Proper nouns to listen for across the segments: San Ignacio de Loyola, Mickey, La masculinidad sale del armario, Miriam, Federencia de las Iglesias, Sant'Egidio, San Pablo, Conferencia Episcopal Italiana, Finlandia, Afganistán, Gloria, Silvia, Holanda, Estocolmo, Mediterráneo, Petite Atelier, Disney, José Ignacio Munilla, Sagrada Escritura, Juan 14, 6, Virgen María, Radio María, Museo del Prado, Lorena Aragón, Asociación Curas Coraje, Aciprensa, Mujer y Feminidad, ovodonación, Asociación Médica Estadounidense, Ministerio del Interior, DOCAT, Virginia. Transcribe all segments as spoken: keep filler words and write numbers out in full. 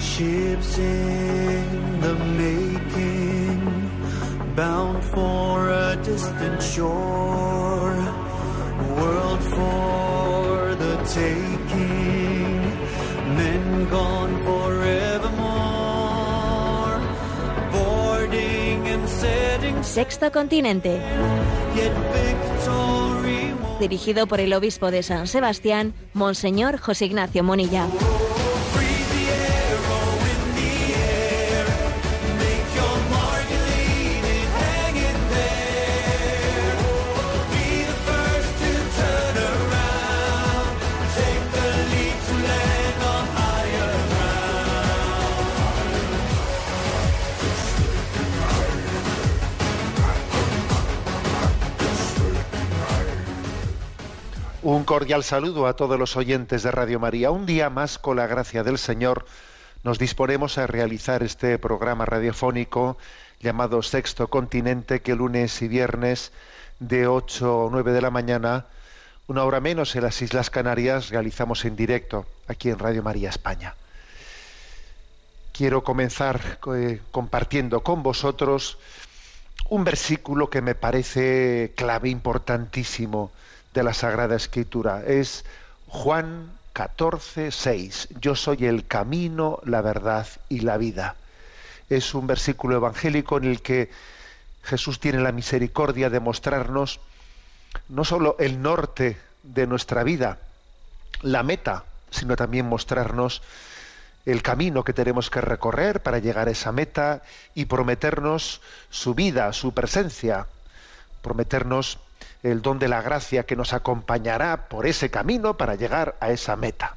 Ships in the making, bound for a distant shore, world for the taking, men gone forevermore, boarding and setting. Sexto Continente, dirigido por el obispo de San Sebastián, Monseñor José Ignacio Munilla. Un cordial saludo a todos los oyentes de Radio María. Un día más, con la gracia del Señor, nos disponemos a realizar este programa radiofónico llamado Sexto Continente, que lunes y viernes de ocho o nueve de la mañana, una hora menos en las Islas Canarias, realizamos en directo aquí en Radio María España. Quiero comenzar eh, compartiendo con vosotros un versículo que me parece clave, importantísimo, de la Sagrada Escritura. Es Juan catorce, seis. Yo soy el camino, la verdad y la vida. Es un versículo evangélico en el que Jesús tiene la misericordia de mostrarnos no solo el norte de nuestra vida, la meta, sino también mostrarnos el camino que tenemos que recorrer para llegar a esa meta y prometernos su vida, su presencia, prometernos el don de la gracia que nos acompañará por ese camino para llegar a esa meta.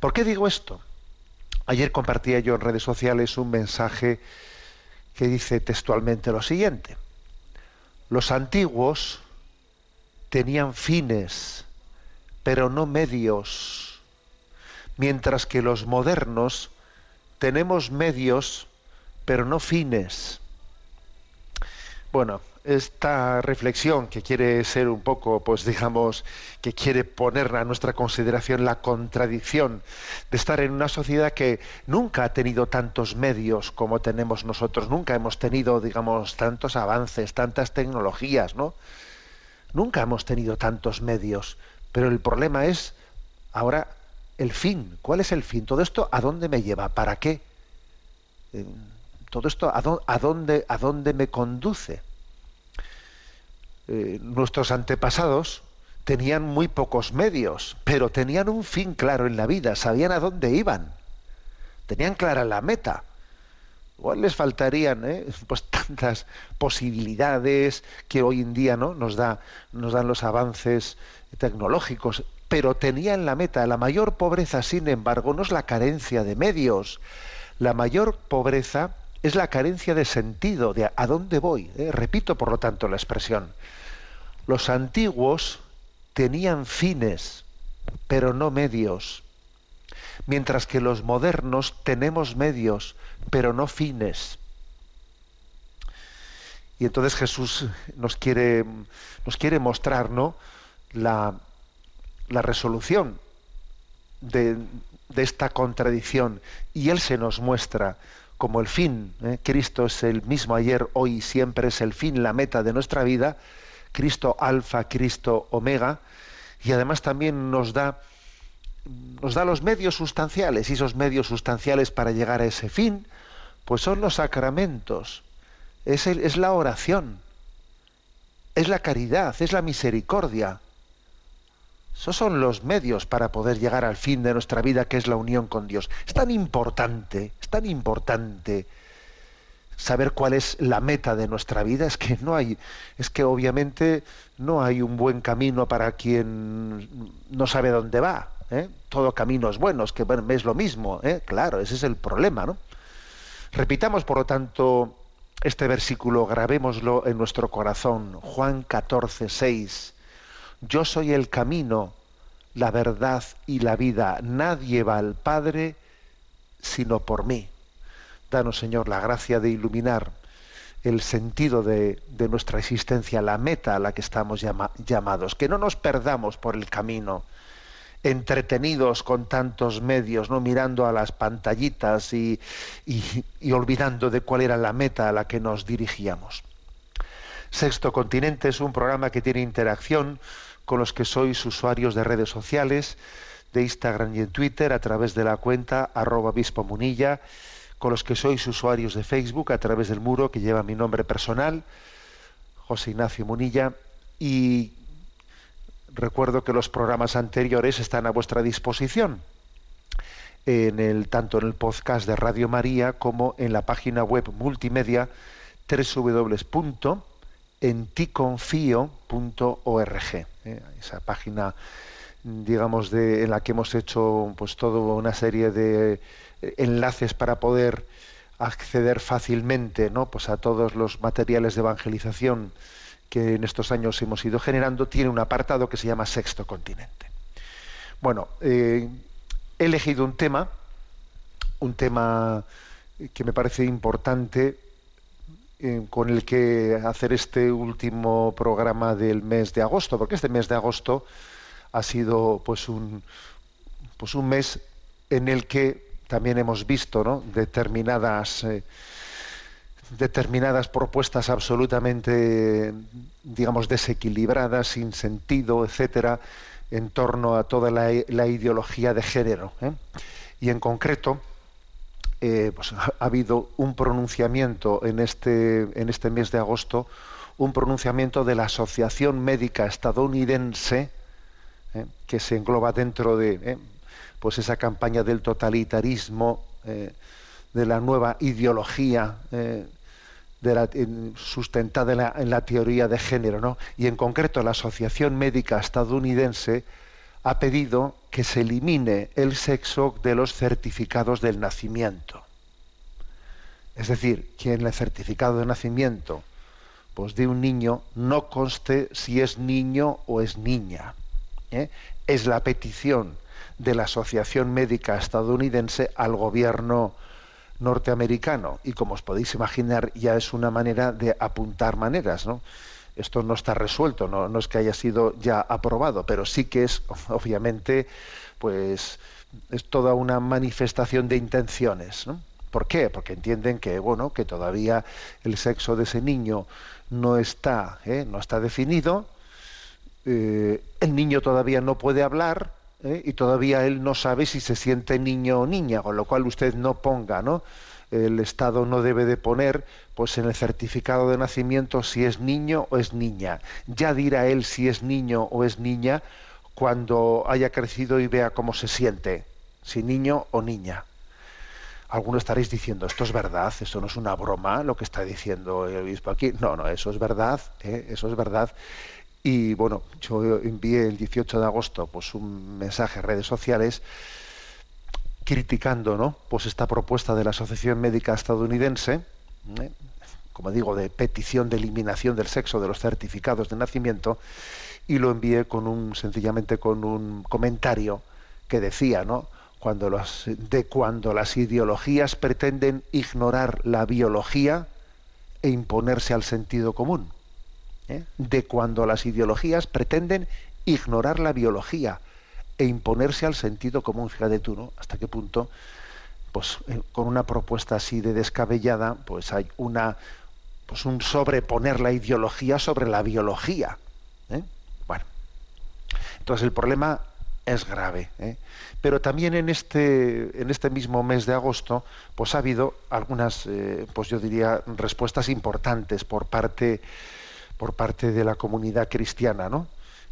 ¿Por qué digo esto? Ayer compartía yo en redes sociales un mensaje que dice textualmente lo siguiente: los antiguos tenían fines, pero no medios, mientras que los modernos tenemos medios, pero no fines. Bueno, esta reflexión que quiere ser un poco, pues digamos, que quiere poner a nuestra consideración la contradicción de estar en una sociedad que nunca ha tenido tantos medios como tenemos nosotros, nunca hemos tenido, digamos, tantos avances, tantas tecnologías, ¿no? Nunca hemos tenido tantos medios, pero el problema es ahora el fin. ¿Cuál es el fin? ¿Todo esto a dónde me lleva? ¿Para qué? ¿Todo esto a dónde, a dónde, a dónde me conduce? Eh, nuestros antepasados tenían muy pocos medios, pero tenían un fin claro en la vida, sabían a dónde iban, tenían clara la meta. Igual les faltarían eh, pues tantas posibilidades que hoy en día, ¿no?, nos da, nos dan los avances tecnológicos, pero tenían la meta. La mayor pobreza, sin embargo, no es la carencia de medios, la mayor pobreza es la carencia de sentido, de a dónde voy, ¿eh? Repito, por lo tanto, la expresión. Los antiguos tenían fines, pero no medios, mientras que los modernos tenemos medios, pero no fines. Y entonces Jesús nos quiere, nos quiere mostrar, ¿no?, la, la resolución de, de esta contradicción, y Él se nos muestra como el fin, ¿eh? Cristo es el mismo ayer, hoy y siempre, es el fin, la meta de nuestra vida, Cristo alfa, Cristo omega, y además también nos da, nos da los medios sustanciales, y esos medios sustanciales para llegar a ese fin, pues son los sacramentos, es, el, es la oración, es la caridad, es la misericordia. Esos son los medios para poder llegar al fin de nuestra vida, que es la unión con Dios. Es tan importante, es tan importante saber cuál es la meta de nuestra vida. Es que no hay, es que obviamente no hay un buen camino para quien no sabe dónde va, ¿eh? Todo camino es bueno, es que bueno, es lo mismo, ¿eh? Claro, ese es el problema, ¿no? Repitamos, por lo tanto, este versículo, grabémoslo en nuestro corazón, Juan catorce, seis. Yo soy el camino, la verdad y la vida. Nadie va al Padre sino por mí. Danos, Señor, la gracia de iluminar el sentido de, de nuestra existencia, la meta a la que estamos llama, llamados. Que no nos perdamos por el camino. entretenidos con tantos medios, ¿no? Mirando a las pantallitas y, y, y olvidando de cuál era la meta a la que nos dirigíamos. Sexto Continente es un programa que tiene interacción con los que sois usuarios de redes sociales, de Instagram y en Twitter, a través de la cuenta arroba obispo Munilla, con los que sois usuarios de Facebook, a través del muro que lleva mi nombre personal, José Ignacio Munilla, y recuerdo que los programas anteriores están a vuestra disposición, en el, tanto en el podcast de Radio María como en la página web multimedia doble u doble u doble u punto en ti confío punto org, ¿eh? Esa página, digamos, de, en la que hemos hecho pues toda una serie de enlaces para poder acceder fácilmente, ¿no? Pues a todos los materiales de evangelización que en estos años hemos ido generando. Tiene un apartado que se llama Sexto Continente. Bueno, eh, he elegido un tema, un tema que me parece importante, eh, con el que hacer este último programa del mes de agosto, porque este mes de agosto ha sido pues un, pues un mes en el que también hemos visto, ¿no?, determinadas... Eh, determinadas propuestas absolutamente, digamos, desequilibradas, sin sentido, etcétera, en torno a toda la, la ideología de género, ¿eh? Y en concreto, eh, pues, ha habido un pronunciamiento en este, en este mes de agosto, un pronunciamiento de la Asociación Médica Estadounidense, ¿eh?, que se engloba dentro de ¿eh? pues esa campaña del totalitarismo, eh, de la nueva ideología, eh, de la, en, sustentada en la, en la teoría de género, ¿no? Y en concreto la Asociación Médica Estadounidense ha pedido que se elimine el sexo de los certificados del nacimiento. Es decir, que en el certificado de nacimiento pues de un niño no conste si es niño o es niña, ¿eh? Es la petición de la Asociación Médica Estadounidense al gobierno norteamericano, y como os podéis imaginar ya es una manera de apuntar maneras, ¿no? Esto no está resuelto, no, no es que haya sido ya aprobado, pero sí que es, obviamente, pues es toda una manifestación de intenciones, ¿no? ¿Por qué? Porque entienden que, bueno, que todavía el sexo de ese niño no está, ¿eh? no está definido, eh, el niño todavía no puede hablar, ¿eh? y todavía él no sabe si se siente niño o niña, con lo cual usted no ponga, ¿no? El Estado no debe de poner, pues, en el certificado de nacimiento si es niño o es niña. Ya dirá él si es niño o es niña cuando haya crecido y vea cómo se siente, si niño o niña. Algunos estaréis diciendo, esto es verdad, esto no es una broma, lo que está diciendo el obispo aquí. No, no, eso es verdad, ¿eh? eso es verdad. Y bueno, yo envié el dieciocho de agosto pues un mensaje a redes sociales criticando, ¿no?, pues esta propuesta de la Asociación Médica Estadounidense, ¿eh? como digo, de petición de eliminación del sexo de los certificados de nacimiento, y lo envié con un sencillamente con un comentario que decía, ¿no?, cuando los, de cuando las ideologías pretenden ignorar la biología e imponerse al sentido común. ¿Eh? de cuando las ideologías pretenden ignorar la biología e imponerse al sentido común. Fíjate tú, ¿no?, hasta qué punto, pues, eh, con una propuesta así de descabellada, pues hay una, pues un sobreponer la ideología sobre la biología, ¿eh? Bueno, entonces el problema es grave, ¿eh? pero también en este, en este mismo mes de agosto, pues ha habido algunas, eh, pues yo diría, respuestas importantes por parte por parte de la comunidad cristiana, ¿no?,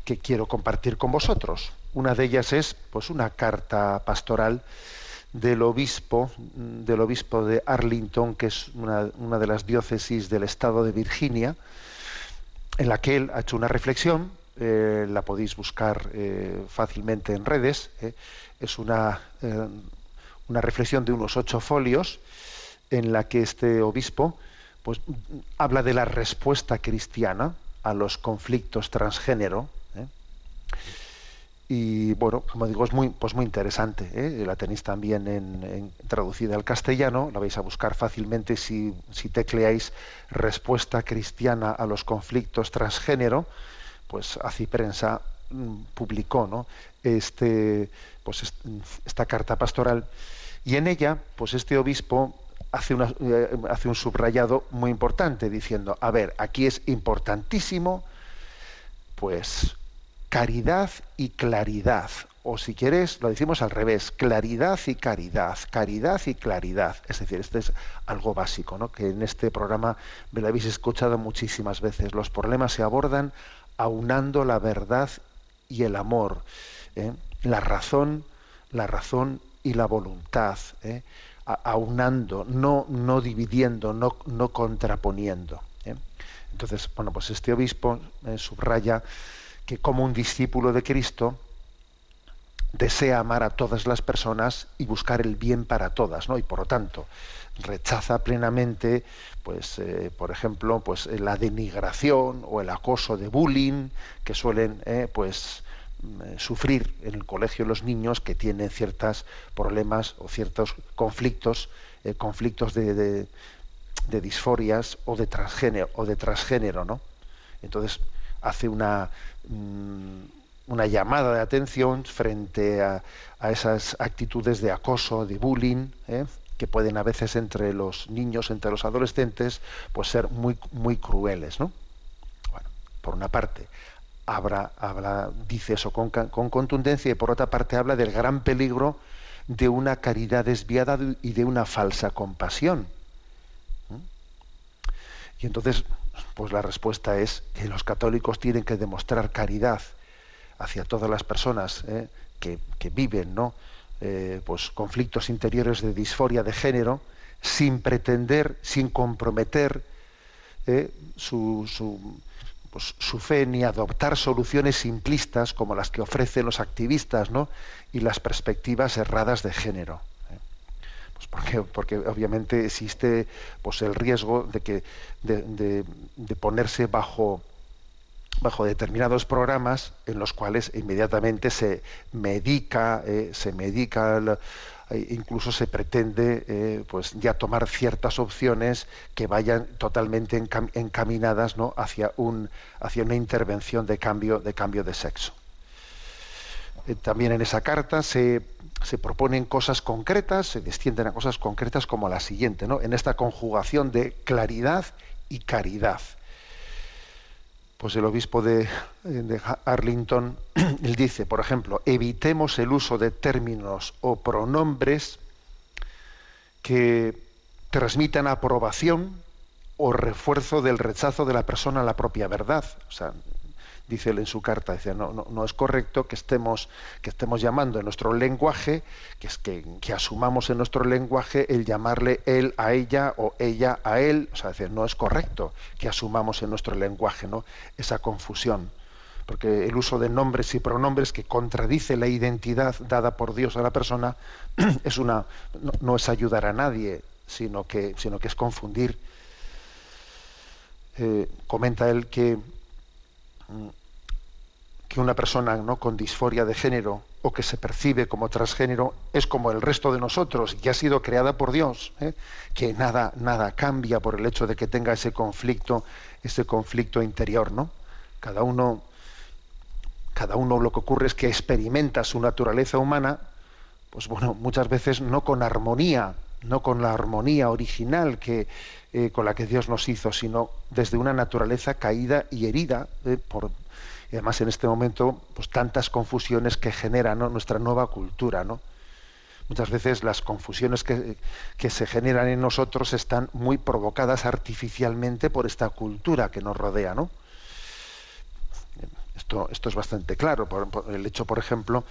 que quiero compartir con vosotros. Una de ellas es, pues, una carta pastoral del obispo, del obispo de Arlington, que es una, una de las diócesis del estado de Virginia, en la que él ha hecho una reflexión, eh, la podéis buscar eh, fácilmente en redes, eh. es una, eh, una reflexión de unos ocho folios, en la que este obispo pues habla de la respuesta cristiana a los conflictos transgénero, ¿eh? y bueno, como digo, es muy, pues muy interesante, ¿eh? la tenéis también en, en, traducida al castellano, la vais a buscar fácilmente si, si tecleáis respuesta cristiana a los conflictos transgénero, pues Aciprensa publicó, ¿no?, este, pues, esta carta pastoral, y en ella, pues este obispo hace, una, hace un subrayado muy importante, diciendo, a ver, aquí es importantísimo, pues, caridad y claridad, o si quieres, lo decimos al revés, claridad y caridad, caridad y claridad. Es decir, este es algo básico, ¿no?, que en este programa me lo habéis escuchado muchísimas veces. Los problemas se abordan aunando la verdad y el amor, ¿eh?, la razón, la razón y la voluntad, ¿eh?, aunando, no, no dividiendo, no, no contraponiendo, ¿eh? Entonces, bueno, pues este obispo eh, subraya que como un discípulo de Cristo desea amar a todas las personas y buscar el bien para todas, ¿no? Y por lo tanto rechaza plenamente, pues, eh, por ejemplo, pues la denigración o el acoso de bullying que suelen, eh, pues, sufrir en el colegio los niños que tienen ciertos problemas o ciertos conflictos, eh, conflictos de, de, de disforias o de transgénero, o de transgénero, ¿no? Entonces hace una mmm, una llamada de atención frente a, a esas actitudes de acoso, de bullying, ¿eh?, que pueden a veces entre los niños, entre los adolescentes, pues ser muy, muy crueles, ¿no? Bueno, por una parte habla, habla, dice eso con, con contundencia, y por otra parte habla del gran peligro de una caridad desviada y de una falsa compasión. ¿Mm? Y entonces, pues la respuesta es que los católicos tienen que demostrar caridad hacia todas las personas, ¿eh?, que, que viven, ¿no?, eh, pues conflictos interiores de disforia de género, sin pretender, sin comprometer eh, su, su, pues, su fe, ni adoptar soluciones simplistas como las que ofrecen los activistas, ¿no?, y las perspectivas erradas de género, ¿eh? Pues porque, porque obviamente existe, pues, el riesgo de, que, de, de, de ponerse bajo... bajo determinados programas en los cuales inmediatamente se medica, eh, se medica, la, incluso se pretende eh, pues ya tomar ciertas opciones que vayan totalmente encam- encaminadas, ¿no?, hacia un, hacia una intervención de cambio, de cambio de sexo. Eh, también en esa carta se, se proponen cosas concretas, se descienden a cosas concretas como la siguiente, ¿no?, en esta conjugación de claridad y caridad. Pues el obispo de, de Arlington, él dice, por ejemplo, evitemos el uso de términos o pronombres que transmitan aprobación o refuerzo del rechazo de la persona a la propia verdad. O sea, dice él en su carta, dice, no, no, no es correcto que estemos, que estemos llamando en nuestro lenguaje, que, es que, que asumamos en nuestro lenguaje el llamarle él a ella o ella a él. O sea, dice, no es correcto que asumamos en nuestro lenguaje, ¿no?, esa confusión, porque el uso de nombres y pronombres que contradice la identidad dada por Dios a la persona es una, no, no es ayudar a nadie, sino que, sino que es confundir. Eh, comenta él que que una persona, ¿no?, con disforia de género o que se percibe como transgénero es como el resto de nosotros y ha sido creada por Dios, ¿eh?, que nada, nada cambia por el hecho de que tenga ese conflicto, ese conflicto interior, ¿no? Cada uno, cada uno lo que ocurre es que experimenta su naturaleza humana, pues bueno, muchas veces no con armonía, no con la armonía original que, eh, con la que Dios nos hizo, sino desde una naturaleza caída y herida, eh, por, y además en este momento, pues tantas confusiones que genera, ¿no?, nuestra nueva cultura, ¿no? Muchas veces las confusiones que, que se generan en nosotros están muy provocadas artificialmente por esta cultura que nos rodea, ¿no? Esto, esto es bastante claro, por, por el hecho, por ejemplo,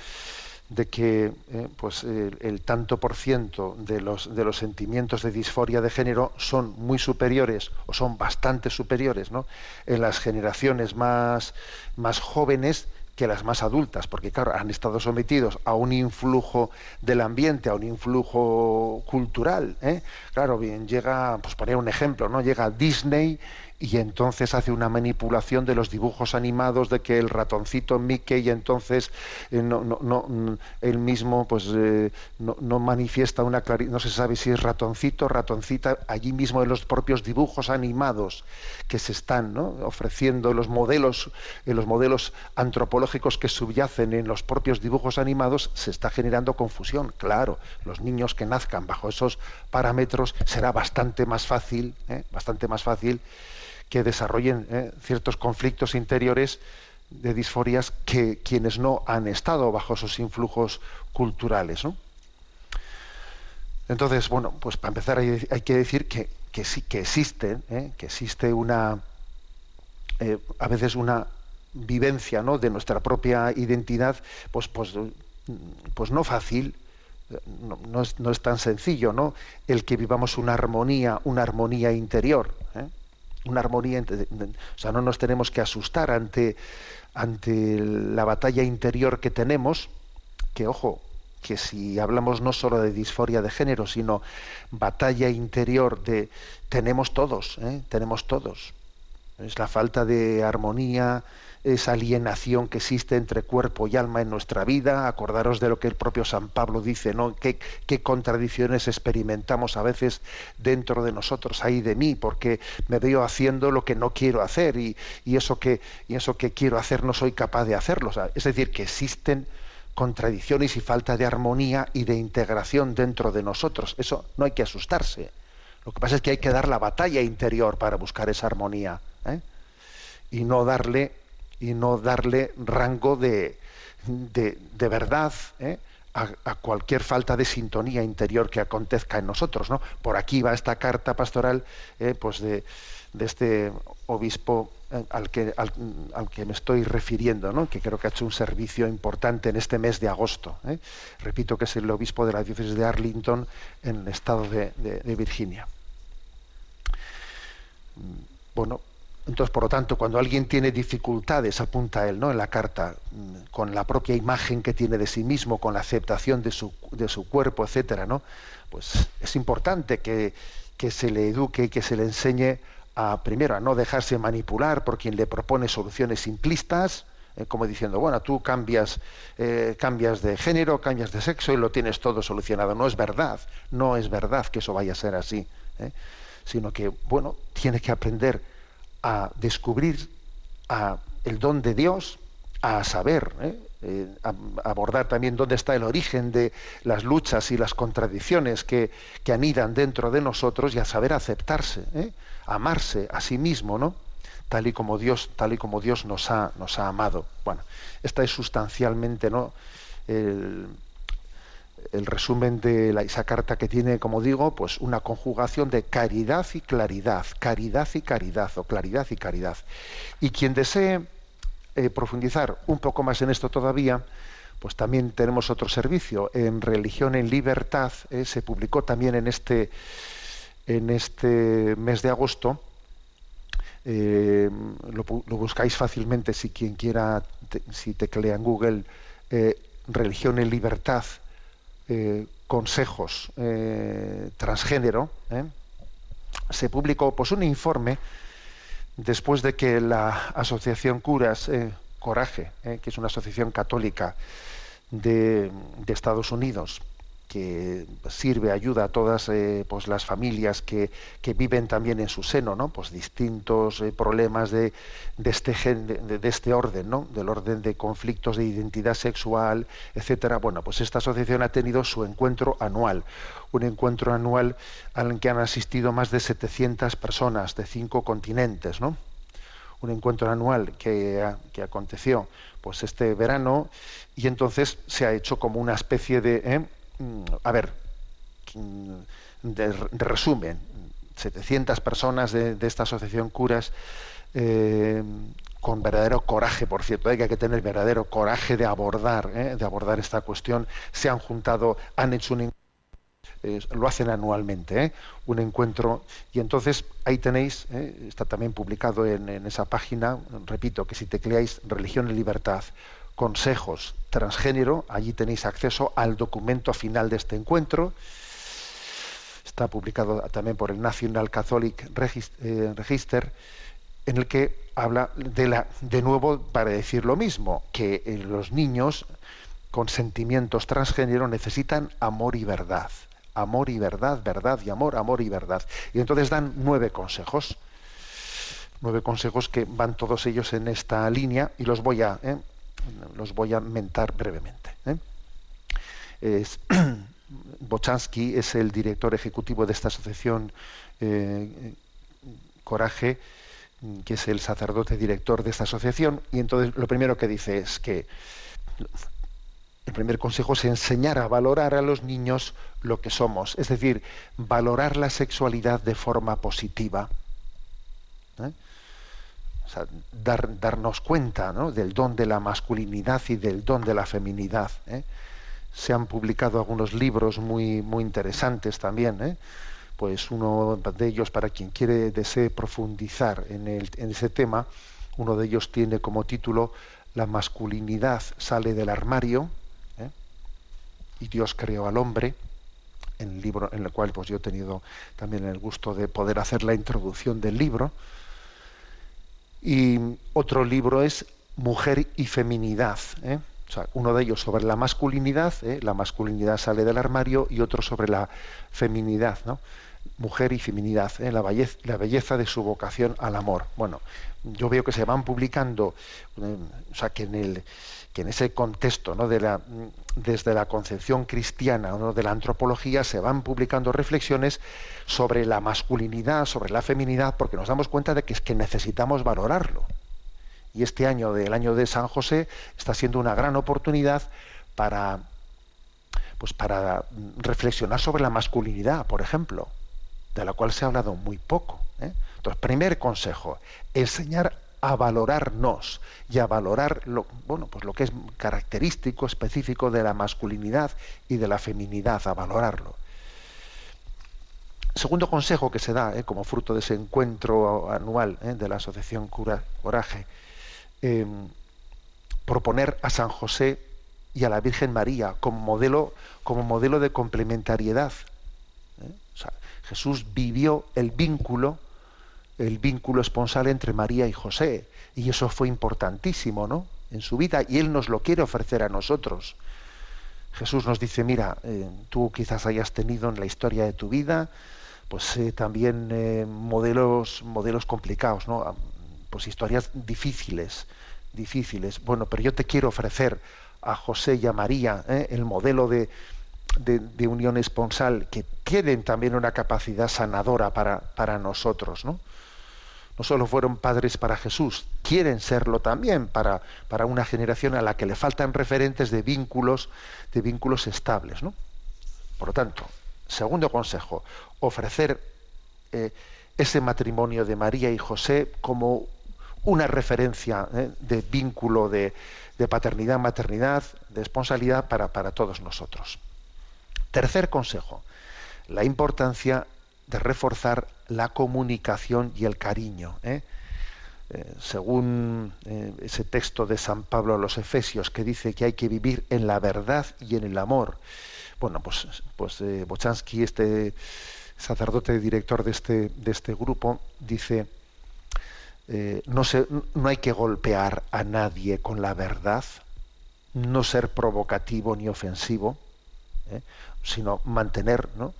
de que eh, pues el, el tanto por ciento de los de los sentimientos de disforia de género son muy superiores o son bastante superiores, ¿no?, en las generaciones más más jóvenes que las más adultas, porque claro, han estado sometidos a un influjo del ambiente, a un influjo cultural, ¿eh? Claro, bien, llega, pues poner un ejemplo, ¿no?, llega Disney y entonces hace una manipulación de los dibujos animados de que el ratoncito Mickey, y entonces eh, no, no, no, él mismo pues eh, no, no manifiesta una claridad, no se sabe si es ratoncito, ratoncita, allí mismo en los propios dibujos animados que se están, ¿no?, ofreciendo, los modelos, eh, los modelos antropológicos que subyacen en los propios dibujos animados, se está generando confusión. Claro, los niños que nazcan bajo esos parámetros será bastante más fácil, ¿eh? bastante más fácil que desarrollen ¿eh? ciertos conflictos interiores de disforías que quienes no han estado bajo esos influjos culturales, ¿no? Entonces, bueno, pues para empezar hay, hay que decir que, que sí que existe, ¿eh? que existe una eh, a veces una vivencia, ¿no?, de nuestra propia identidad, pues, pues, pues no fácil. No, no, es, no es tan sencillo, ¿no?, el que vivamos una armonía, una armonía interior, ¿eh? una armonía, o sea, no nos tenemos que asustar ante, ante la batalla interior que tenemos, que ojo, que si hablamos no solo de disforia de género, sino batalla interior de tenemos todos, ¿eh? tenemos todos. Es la falta de armonía, esa alienación que existe entre cuerpo y alma en nuestra vida. Acordaros de lo que el propio San Pablo dice, ¿no? ¿Qué, qué contradicciones experimentamos a veces dentro de nosotros, ahí de mí, porque me veo haciendo lo que no quiero hacer y, y, eso, que, y eso que quiero hacer no soy capaz de hacerlo. O sea, es decir, que existen contradicciones y falta de armonía y de integración dentro de nosotros. Eso no hay que asustarse. Lo que pasa es que hay que dar la batalla interior para buscar esa armonía. ¿Eh? y no darle y no darle rango de, de, de verdad ¿eh? a, a cualquier falta de sintonía interior que acontezca en nosotros, ¿no? Por aquí va esta carta pastoral eh, pues de, de este obispo al que, al, al que me estoy refiriendo, ¿no?, que creo que ha hecho un servicio importante en este mes de agosto. ¿eh? Repito que es el obispo de la diócesis de Arlington en el estado de, de, de Virginia. Bueno, entonces, por lo tanto, cuando alguien tiene dificultades, apunta él, ¿no?, en la carta, con la propia imagen que tiene de sí mismo, con la aceptación de su, de su cuerpo, etcétera, ¿no?, pues es importante que, que se le eduque y que se le enseñe a, primero, a no dejarse manipular por quien le propone soluciones simplistas, eh, como diciendo, bueno, tú cambias, eh, cambias de género, cambias de sexo y lo tienes todo solucionado. No es verdad, no es verdad que eso vaya a ser así, ¿eh? sino que, bueno, tiene que aprender a descubrir a el don de Dios, a saber, ¿eh? Eh, a, a abordar también dónde está el origen de las luchas y las contradicciones que, que anidan dentro de nosotros, y a saber aceptarse, ¿eh? amarse a sí mismo, ¿no?, tal y como Dios, tal y como Dios nos ha, nos ha amado. Bueno, esta es sustancialmente, ¿no?, el, el resumen de la, esa carta, que tiene, como digo, pues una conjugación de caridad y claridad, caridad y caridad, o claridad y caridad. Y quien desee eh, profundizar un poco más en esto todavía, pues también tenemos otro servicio. En Religión en Libertad eh, se publicó también en este, en este mes de agosto. Eh, lo, lo buscáis fácilmente si quien quiera, te, si teclea en Google eh, Religión en Libertad. Eh, consejos eh, transgénero, ¿eh? se publicó pues un informe después de que la Asociación Curas eh, Coraje, eh, que es una asociación católica de, de Estados Unidos, que sirve, ayuda a todas eh, pues las familias que, que viven también en su seno, ¿no?, pues distintos eh, problemas de, de, este gen, de, de este orden, ¿no?, del orden de conflictos de identidad sexual, etcétera. Bueno, pues esta asociación ha tenido su encuentro anual, un encuentro anual al que han asistido más de setecientas personas de cinco continentes, ¿no? Un encuentro anual que, que aconteció pues este verano, y entonces se ha hecho como una especie de... ¿eh? A ver, de resumen, setecientas personas de, de esta asociación Curas, eh, con verdadero coraje, por cierto, hay que tener verdadero coraje de abordar, eh, de abordar esta cuestión, se han juntado, han hecho un eh, lo hacen anualmente, eh, un encuentro, y entonces ahí tenéis, eh, está también publicado en, en esa página, repito, que si tecleáis Religión y Libertad, consejos transgénero, allí tenéis acceso al documento final de este encuentro. está publicado también por el National Catholic Register, en el que habla de la, de nuevo para decir lo mismo, que los niños con sentimientos transgénero necesitan amor y verdad. Amor y verdad, verdad y amor, amor y verdad. Y entonces dan nueve consejos, nueve consejos que van todos ellos en esta línea, y los voy a, ¿eh? los voy a mentar brevemente. ¿eh? Es, Bochanski es el director ejecutivo de esta asociación eh, Coraje, que es el sacerdote director de esta asociación, y entonces lo primero que dice es que el primer consejo es enseñar a valorar a los niños lo que somos, es decir, valorar la sexualidad de forma positiva. ¿Eh? O sea, dar, darnos cuenta, ¿no?, del don de la masculinidad y del don de la feminidad. ¿eh? Se han publicado algunos libros muy, muy interesantes también, ¿eh? Pues uno de ellos, para quien quiere desee profundizar en, el, en ese tema, uno de ellos tiene como título La masculinidad sale del armario, ¿eh? y Dios creó al hombre, en el libro en el cual pues, yo he tenido también el gusto de poder hacer la introducción del libro. Y otro libro es Mujer y Feminidad, ¿eh? O sea, uno de ellos sobre la masculinidad, ¿eh? La masculinidad sale del armario, y otro sobre la feminidad, ¿no? Mujer y Feminidad, ¿eh? la, belleza, la belleza de su vocación al amor. Bueno, yo veo que se van publicando, eh, o sea, que en, el, que en ese contexto, ¿no?, de la, desde la concepción cristiana, ¿no?, de la antropología, se van publicando reflexiones sobre la masculinidad, sobre la feminidad, porque nos damos cuenta de que, es que necesitamos valorarlo. Y este año, del año de San José, está siendo una gran oportunidad para, pues, para reflexionar sobre la masculinidad, por ejemplo, de la cual se ha hablado muy poco, ¿eh? Entonces, primer consejo, enseñar a valorarnos y a valorar lo, bueno, pues lo que es característico, específico de la masculinidad y de la feminidad, a valorarlo. Segundo consejo que se da, ¿eh?, como fruto de ese encuentro anual, ¿eh?, de la Asociación Curas Coraje, eh, proponer a San José y a la Virgen María como modelo, como modelo de complementariedad. ¿eh? O sea, Jesús vivió el vínculo, el vínculo esponsal entre María y José, y eso fue importantísimo, ¿no?, en su vida, y Él nos lo quiere ofrecer a nosotros. Jesús nos dice, mira, eh, tú quizás hayas tenido en la historia de tu vida, pues eh, también eh, modelos, modelos complicados, ¿no?, pues historias difíciles, difíciles. Bueno, pero yo te quiero ofrecer a José y a María, ¿eh?, el modelo de De, de unión esponsal, que tienen también una capacidad sanadora para, para nosotros, ¿no? No solo fueron padres para Jesús, quieren serlo también para, para una generación a la que le faltan referentes de vínculos, de vínculos estables, ¿no? Por lo tanto, segundo consejo, ofrecer eh, ese matrimonio de María y José como una referencia eh, de vínculo de, de paternidad, maternidad, de esponsalidad para, para todos nosotros. Tercer consejo, la importancia de reforzar la comunicación y el cariño. ¿eh? Eh, según eh, ese texto de San Pablo a los Efesios, que dice que hay que vivir en la verdad y en el amor. Bueno, pues, pues eh, Bochanski, este sacerdote y director de este, de este grupo, dice, eh, no, se, no hay que golpear a nadie con la verdad, no ser provocativo ni ofensivo, ¿Eh? sino mantener, ¿no?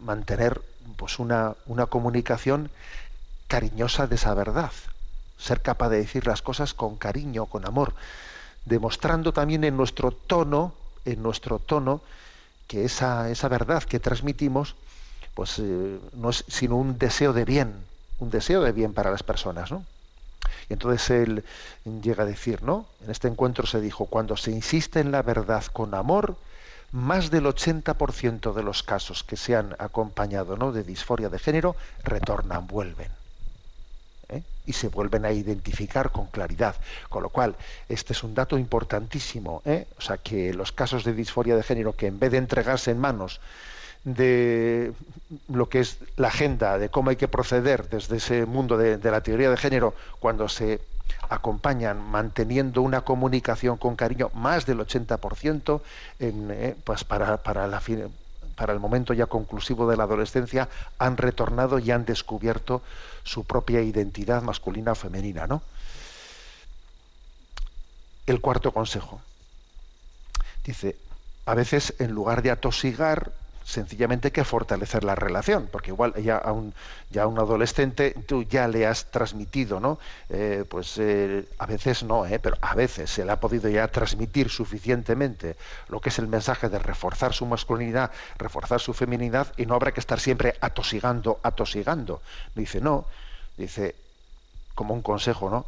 mantener pues una, una comunicación cariñosa de esa verdad, ser capaz de decir las cosas con cariño, con amor, demostrando también en nuestro tono, en nuestro tono, que esa, esa verdad que transmitimos, pues eh, no es sino un deseo de bien, un deseo de bien para las personas, ¿no? Y entonces él llega a decir, ¿no?, en este encuentro se dijo, cuando se insiste en la verdad con amor, más del ochenta por ciento de los casos que se han acompañado, ¿no?, de disforia de género retornan, vuelven. ¿eh? Y se vuelven a identificar con claridad. Con lo cual, este es un dato importantísimo. ¿eh? O sea, que los casos de disforia de género, que en vez de entregarse en manos de lo que es la agenda, de cómo hay que proceder desde ese mundo de, de la teoría de género, cuando se acompañan manteniendo una comunicación con cariño, más del ochenta por ciento en, eh, pues para, para la, para el momento ya conclusivo de la adolescencia, han retornado y han descubierto su propia identidad masculina o femenina, ¿no? El cuarto consejo. Dice, a veces en lugar de atosigar, sencillamente hay que fortalecer la relación, porque igual ya a un, ya a un adolescente tú ya le has transmitido, ¿no? Eh, pues eh, a veces no, eh, pero a veces se le ha podido ya transmitir suficientemente lo que es el mensaje de reforzar su masculinidad, reforzar su feminidad, y no habrá que estar siempre atosigando, atosigando. Dice, no, dice, como un consejo, ¿no?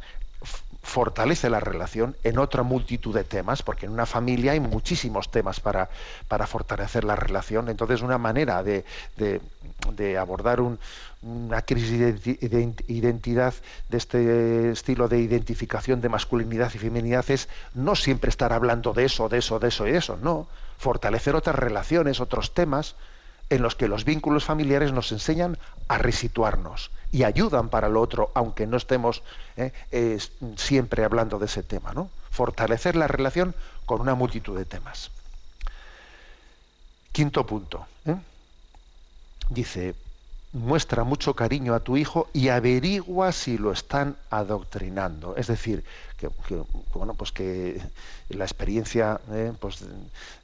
Fortalece la relación en otra multitud de temas, porque en una familia hay muchísimos temas para, para fortalecer la relación. Entonces, una manera de, de, de abordar un, una crisis de identidad, de este estilo de identificación de masculinidad y feminidad, es no siempre estar hablando de eso, de eso, de eso y de eso, no. Fortalecer otras relaciones, otros temas en los que los vínculos familiares nos enseñan a resituarnos y ayudan para lo otro, aunque no estemos eh, eh, siempre hablando de ese tema, ¿no? Fortalecer la relación con una multitud de temas. Quinto punto. ¿eh? Dice, muestra mucho cariño a tu hijo y averigua si lo están adoctrinando. Es decir, que, que, bueno, pues que la experiencia eh, pues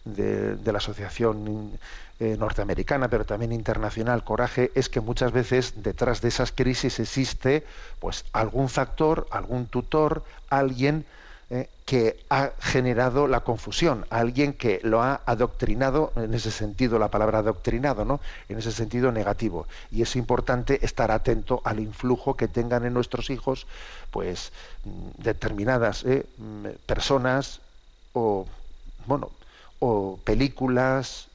de, de la asociación Eh, norteamericana, pero también internacional, Coraje, es que muchas veces detrás de esas crisis existe pues algún factor, algún tutor, alguien eh, que ha generado la confusión, alguien que lo ha adoctrinado, en ese sentido la palabra adoctrinado, ¿no? En ese sentido negativo. Y es importante estar atento al influjo que tengan en nuestros hijos pues determinadas eh, personas o, bueno, o películas,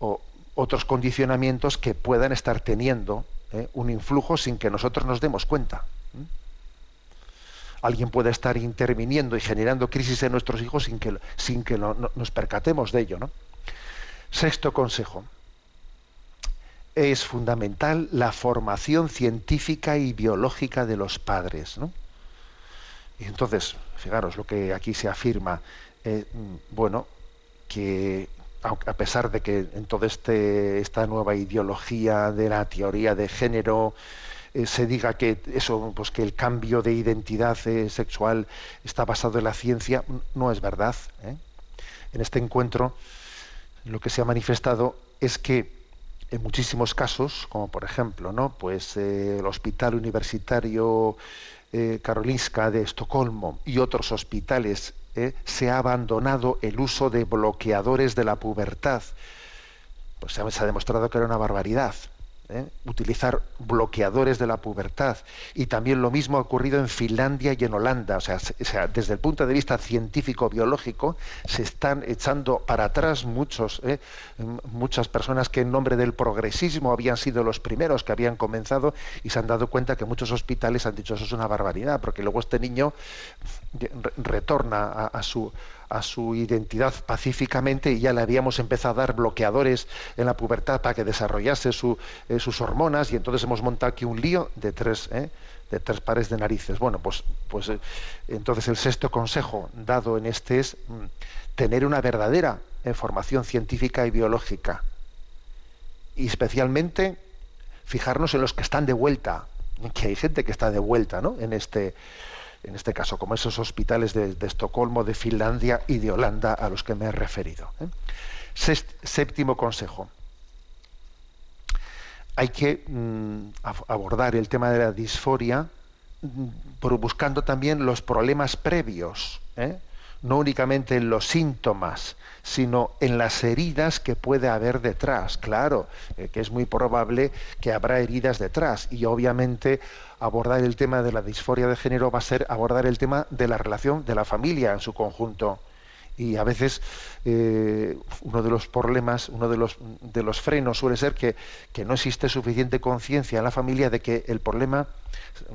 o otros condicionamientos que puedan estar teniendo ¿eh? un influjo sin que nosotros nos demos cuenta. ¿Mm? Alguien puede estar interviniendo y generando crisis en nuestros hijos sin que, sin que no, no, nos percatemos de ello, ¿no? Sexto consejo. Es fundamental la formación científica y biológica de los padres, ¿no? Y entonces, fijaros lo que aquí se afirma. Eh, bueno, que a pesar de que en toda este, esta nueva ideología de la teoría de género eh, se diga que eso, pues que el cambio de identidad eh, sexual está basado en la ciencia, no es verdad, ¿eh? En este encuentro lo que se ha manifestado es que en muchísimos casos, como por ejemplo, ¿no? pues eh, el Hospital Universitario eh, Karolinska de Estocolmo y otros hospitales, Eh, se ha abandonado el uso de bloqueadores de la pubertad. Pues se ha, se ha demostrado que era una barbaridad, ¿eh? utilizar bloqueadores de la pubertad. Y también lo mismo ha ocurrido en Finlandia y en Holanda. O sea, se, o sea desde el punto de vista científico-biológico se están echando para atrás muchos, ¿eh? muchas personas que en nombre del progresismo habían sido los primeros que habían comenzado, y se han dado cuenta que muchos hospitales han dicho, eso es una barbaridad, porque luego este niño retorna a, a su a su identidad pacíficamente y ya le habíamos empezado a dar bloqueadores en la pubertad para que desarrollase su, eh, sus hormonas, y entonces hemos montado aquí un lío de tres, ¿eh? de tres pares de narices. Bueno, pues, pues eh, entonces el sexto consejo dado en este es mm, tener una verdadera eh, formación científica y biológica, y especialmente fijarnos en los que están de vuelta, que hay gente que está de vuelta, ¿no? en este En este caso, como esos hospitales de, de Estocolmo, de Finlandia y de Holanda a los que me he referido. ¿eh? Sexto, séptimo consejo. Hay que mmm, abordar el tema de la disforia mmm, por, buscando también los problemas previos, ¿eh? no únicamente en los síntomas, sino en las heridas que puede haber detrás. Claro, eh, que es muy probable que habrá heridas detrás, y obviamente abordar el tema de la disforia de género va a ser abordar el tema de la relación de la familia en su conjunto. Y a veces eh, uno de los problemas, uno de los, de los frenos suele ser que, que no existe suficiente conciencia en la familia de que el problema,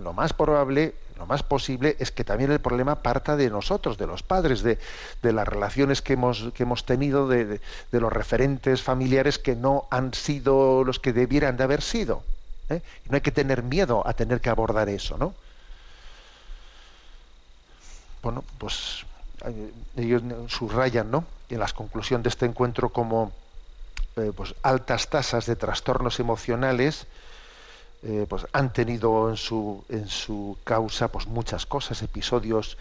lo más probable, lo más posible, es que también el problema parta de nosotros, de los padres, de, de las relaciones que hemos, que hemos tenido, de, de, de los referentes familiares que no han sido los que debieran de haber sido. ¿eh? No hay que tener miedo a tener que abordar eso, ¿no? Bueno, pues ellos subrayan, ¿no?, en la conclusión de este encuentro, como eh, pues, altas tasas de trastornos emocionales, eh, pues, han tenido en su, en su causa pues, muchas cosas, episodios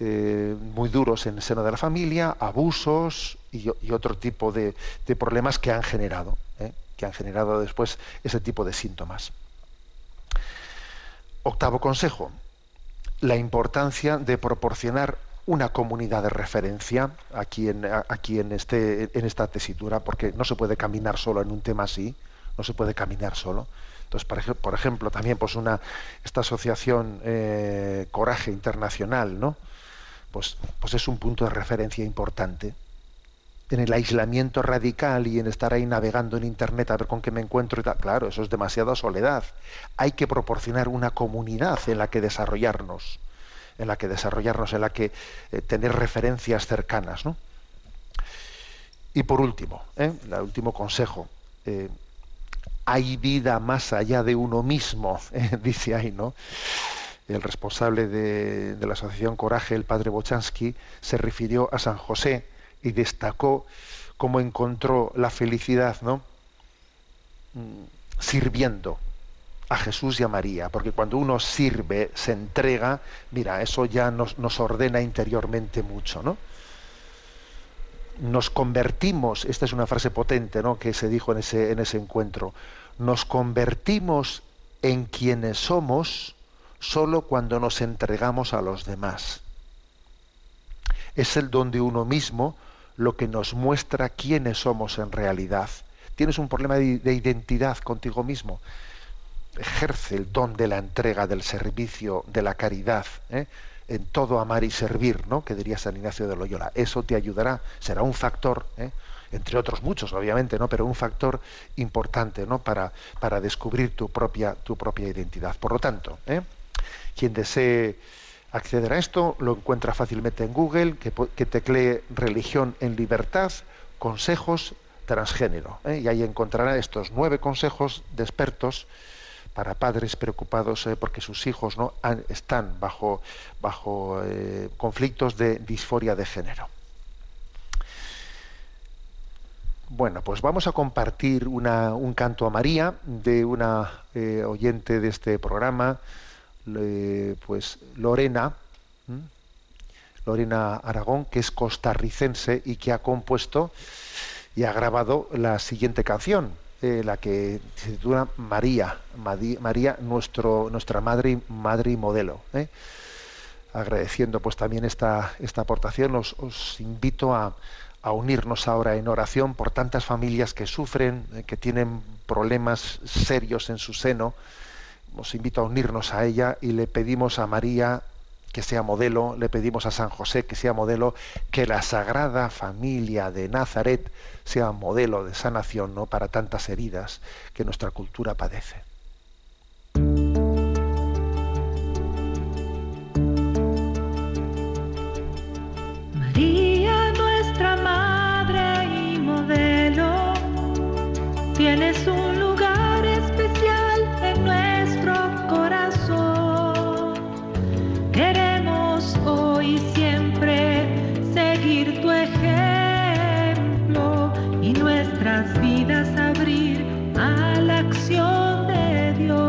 eh, muy duros en el seno de la familia, abusos y, y otro tipo de, de problemas que han generado, ¿eh? que han generado después ese tipo de síntomas. Octavo consejo, la importancia de proporcionar una comunidad de referencia aquí en, aquí en, este, en esta tesitura, porque no se puede caminar solo en un tema así, no se puede caminar solo. Entonces, por ejemplo, por ejemplo también pues una, esta asociación eh, Coraje Internacional, ¿no? Pues, pues es un punto de referencia importante. En el aislamiento radical y en estar ahí navegando en internet a ver con qué me encuentro y tal, claro, eso es demasiada soledad. Hay que proporcionar una comunidad en la que desarrollarnos, en la que desarrollarnos, en la que eh, tener referencias cercanas, ¿no? Y por último, ¿eh? el último consejo, eh, hay vida más allá de uno mismo, ¿eh? dice ahí, ¿no? El responsable de, de la Asociación Coraje, el padre Bochanski, se refirió a San José y destacó cómo encontró la felicidad, ¿no? sirviendo a Jesús y a María, porque cuando uno sirve, se entrega, mira, eso ya nos, nos ordena interiormente mucho, ¿no? Nos convertimos, esta es una frase potente, ¿no? que se dijo en ese, en ese encuentro, nos convertimos en quienes somos solo cuando nos entregamos a los demás. Es el don de uno mismo lo que nos muestra quiénes somos en realidad. Tienes un problema de, de identidad contigo mismo. Ejerce el don de la entrega, del servicio, de la caridad, ¿eh? en todo amar y servir, ¿no? que diría San Ignacio de Loyola. Eso te ayudará, será un factor, ¿eh? entre otros muchos, obviamente, ¿no? pero un factor importante, ¿no? para, para descubrir tu propia, tu propia identidad. Por lo tanto, ¿eh? quien desee acceder a esto, lo encuentra fácilmente en Google, que, que teclee Religión en Libertad, consejos transgénero. ¿eh? Y ahí encontrará estos nueve consejos de expertos para padres preocupados eh, porque sus hijos no Han, están bajo, bajo eh, conflictos de disforia de género. Bueno, pues vamos a compartir una, un canto a María de una eh, oyente de este programa, Eh, pues Lorena, ¿m? Lorena Aragón, que es costarricense y que ha compuesto y ha grabado la siguiente canción, eh, la que se titula María, María, María nuestro, nuestra madre, madre y modelo. ¿eh? Agradeciendo pues también esta, esta aportación, os, os invito a, a unirnos ahora en oración por tantas familias que sufren, eh, que tienen problemas serios en su seno. Os invito a unirnos a ella y le pedimos a María que sea modelo, le pedimos a San José que sea modelo, que la Sagrada Familia de Nazaret sea modelo de sanación, ¿no? para tantas heridas que nuestra cultura padece. María, nuestra madre y modelo, tienes un lugar especial en nuestro corazón. Queremos hoy y siempre seguir tu ejemplo y nuestras vidas abrir a la acción de Dios.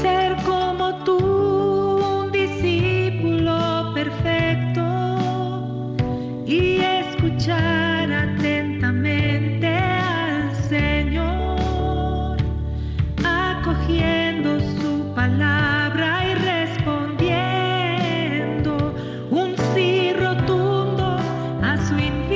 Ser como tú, un discípulo perfecto, y escuchar atentamente Señor, acogiendo su palabra y respondiendo un sí rotundo a su invitación.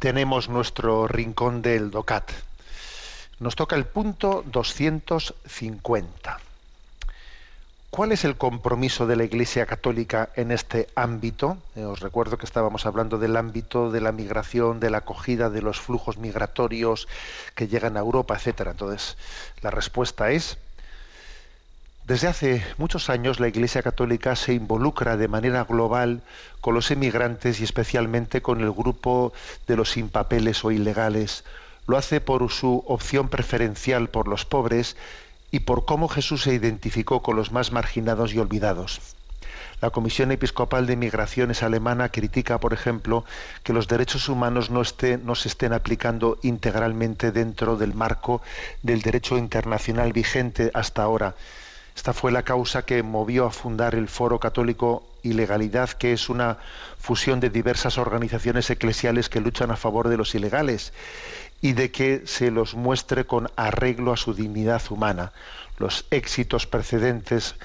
Tenemos nuestro rincón del DOCAT. Nos toca el punto doscientos cincuenta. ¿Cuál es el compromiso de la Iglesia Católica en este ámbito? Eh, os recuerdo que estábamos hablando del ámbito de la migración, de la acogida, de los flujos migratorios que llegan a Europa, etcétera. Entonces, la respuesta es: desde hace muchos años la Iglesia Católica se involucra de manera global con los emigrantes y especialmente con el grupo de los sin papeles o ilegales. Lo hace por su opción preferencial por los pobres y por cómo Jesús se identificó con los más marginados y olvidados. La Comisión Episcopal de Migraciones alemana critica, por ejemplo, que los derechos humanos no, estén, no se estén aplicando integralmente dentro del marco del derecho internacional vigente hasta ahora. Esta fue la causa que movió a fundar el Foro Católico Ilegalidad, que es una fusión de diversas organizaciones eclesiales que luchan a favor de los ilegales y de que se los muestre con arreglo a su dignidad humana. Los éxitos precedentes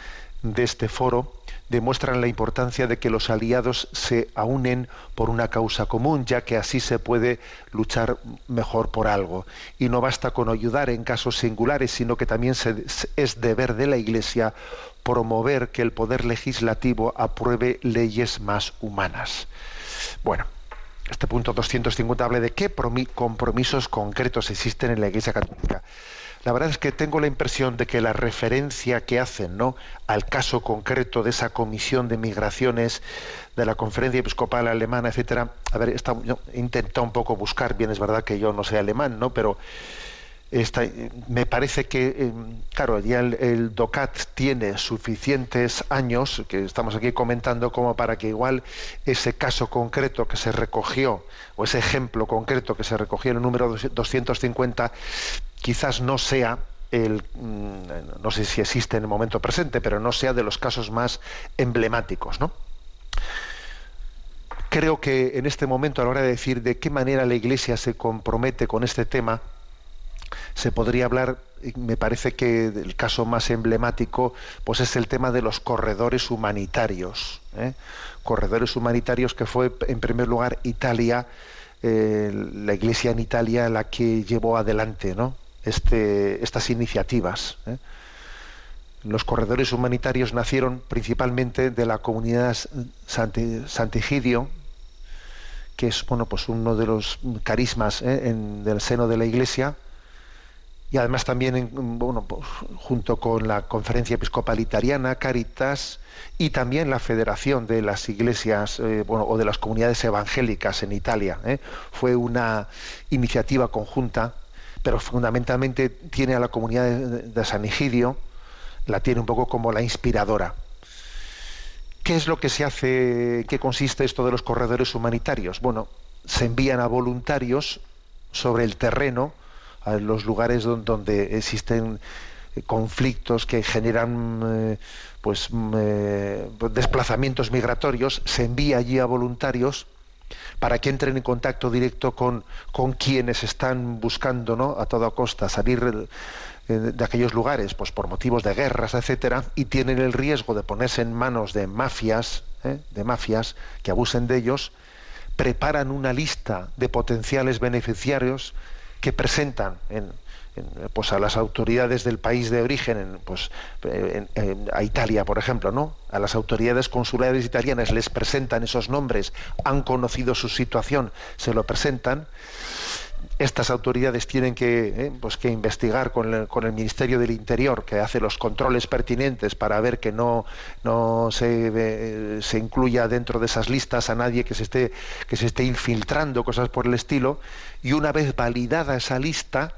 de este foro demuestran la importancia de que los aliados se aúnen por una causa común, ya que así se puede luchar mejor por algo. Y no basta con ayudar en casos singulares, sino que también se, es deber de la Iglesia promover que el poder legislativo apruebe leyes más humanas. Bueno, este punto doscientos cincuenta habla de qué compromisos concretos existen en la Iglesia Católica. La verdad es que tengo la impresión de que la referencia que hacen, ¿no?, al caso concreto de esa comisión de migraciones, de la Conferencia Episcopal Alemana, etcétera, a ver, está, yo he intentado un poco buscar, bien es verdad que yo no sé alemán, ¿no?, pero está, me parece que, eh, claro, ya el, el DOCAT tiene suficientes años, que estamos aquí comentando, como para que igual ese caso concreto que se recogió, o ese ejemplo concreto que se recogió en el número doscientos cincuenta, quizás no sea el, no sé si existe en el momento presente, pero no sea de los casos más emblemáticos, ¿no? Creo que en este momento, a la hora de decir de qué manera la Iglesia se compromete con este tema, se podría hablar, me parece que el caso más emblemático, pues es el tema de los corredores humanitarios, ¿eh? Corredores humanitarios que fue, en primer lugar, Italia, eh, la Iglesia en Italia la que llevó adelante, ¿no?, Este, estas iniciativas, ¿eh? Los corredores humanitarios nacieron principalmente de la comunidad Sant'Egidio, que es, bueno, pues uno de los carismas, ¿eh?, en, del seno de la Iglesia, y además también, en, bueno, pues, junto con la Conferencia Episcopal Italiana, Caritas, y también la Federación de las Iglesias, eh, bueno, o de las comunidades evangélicas en Italia, ¿eh? Fue una iniciativa conjunta, pero fundamentalmente tiene a la comunidad de, de Sant'Egidio, la tiene un poco como la inspiradora. ¿Qué es lo que se hace, qué consiste esto de los corredores humanitarios? Bueno, se envían a voluntarios sobre el terreno, a los lugares donde, donde existen conflictos que generan eh, pues, eh, desplazamientos migratorios, se envía allí a voluntarios para que entren en contacto directo con, con quienes están buscando, ¿no?, a toda costa salir de, de aquellos lugares, pues por motivos de guerras, etcétera, y tienen el riesgo de ponerse en manos de mafias, ¿eh? de mafias que abusen de ellos, preparan una lista de potenciales beneficiarios que presentan en, en, pues a las autoridades del país de origen, en, pues, en, en, a Italia, por ejemplo, ¿no? A las autoridades consulares italianas les presentan esos nombres, han conocido su situación, se lo presentan. Estas autoridades tienen que, eh, pues que investigar con el, con el Ministerio del Interior, que hace los controles pertinentes para ver que no, no se, eh, se incluya dentro de esas listas a nadie que se esté, que se esté infiltrando, cosas por el estilo. Y una vez validada esa lista,